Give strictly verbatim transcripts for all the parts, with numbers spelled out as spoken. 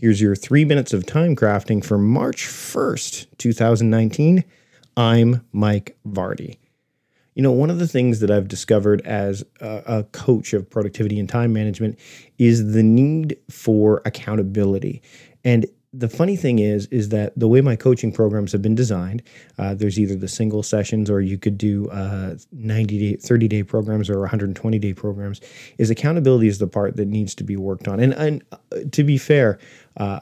Here's your three minutes of time crafting for March first, two thousand nineteen. I'm Mike Vardy. You know, one of the things that I've discovered as a coach of productivity and time management is the need for accountability. And the funny thing is, is that the way my coaching programs have been designed, uh, there's either the single sessions or you could do uh, ninety-day, thirty-day programs or one hundred twenty-day programs, is accountability is the part that needs to be worked on. And, and uh, to be fair, uh,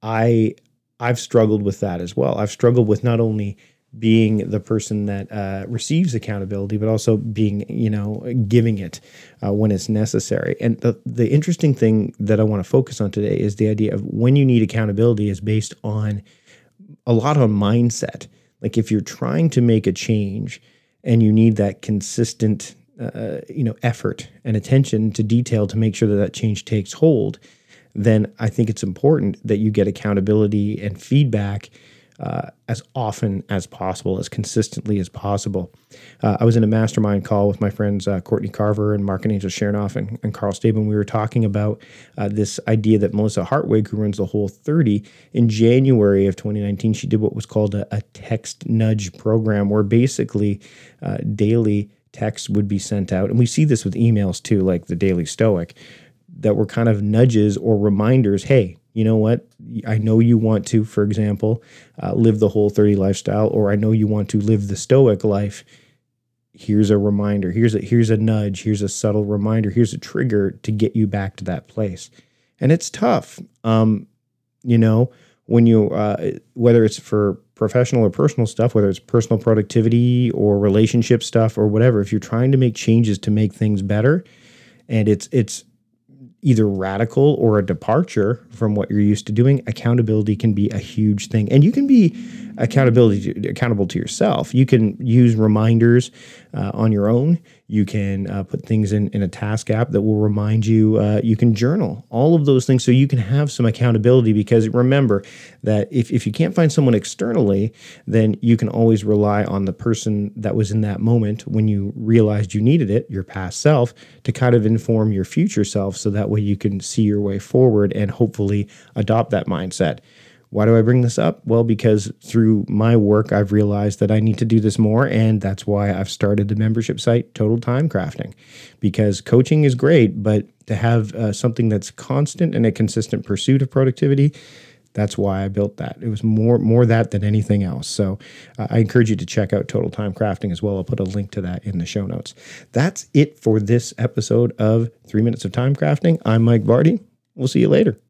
I, I've struggled with that as well. I've struggled with not only being the person that uh, receives accountability, but also being, you know, giving it uh, when it's necessary. And the, the interesting thing that I want to focus on today is the idea of when you need accountability is based on a lot on mindset. Like if you're trying to make a change and you need that consistent, uh, you know, effort and attention to detail to make sure that that change takes hold, then I think it's important that you get accountability and feedback Uh, as often as possible, as consistently as possible. Uh, I was in a mastermind call with my friends uh, Courtney Carver and Mark and Angel Chernoff and, and Carl Staben. We were talking about uh, this idea that Melissa Hartwig, who runs the Whole thirty, in January of twenty nineteen, she did what was called a, a text nudge program, where basically uh, daily texts would be sent out. And we see this with emails too, like the Daily Stoic, that were kind of nudges or reminders, hey, you know what, I know you want to, for example, uh, live the Whole thirty lifestyle, or I know you want to live the Stoic life. Here's a reminder, here's a here's a nudge, here's a subtle reminder, here's a trigger to get you back to that place. And it's tough, um, you know, when you, uh, whether it's for professional or personal stuff, whether it's personal productivity or relationship stuff or whatever, if you're trying to make changes to make things better, and it's it's either radical or a departure from what you're used to doing, accountability can be a huge thing. And you can be accountability to, accountable to yourself. You can use reminders uh, on your own. You can uh, put things in, in a task app that will remind you. Uh, you can journal, all of those things, so you can have some accountability, because remember that if, if you can't find someone externally, then you can always rely on the person that was in that moment when you realized you needed it, your past self, to kind of inform your future self, so that way you can see your way forward and hopefully adopt that mindset. Why do I bring this up? Well, because through my work, I've realized that I need to do this more, and that's why I've started the membership site, Total Time Crafting, because coaching is great, but to have uh, something that's constant and a consistent pursuit of productivity, that's why I built that. It was more more that than anything else. So uh, I encourage you to check out Total Time Crafting as well. I'll put a link to that in the show notes. That's it for this episode of Three Minutes of Time Crafting. I'm Mike Vardy. We'll see you later.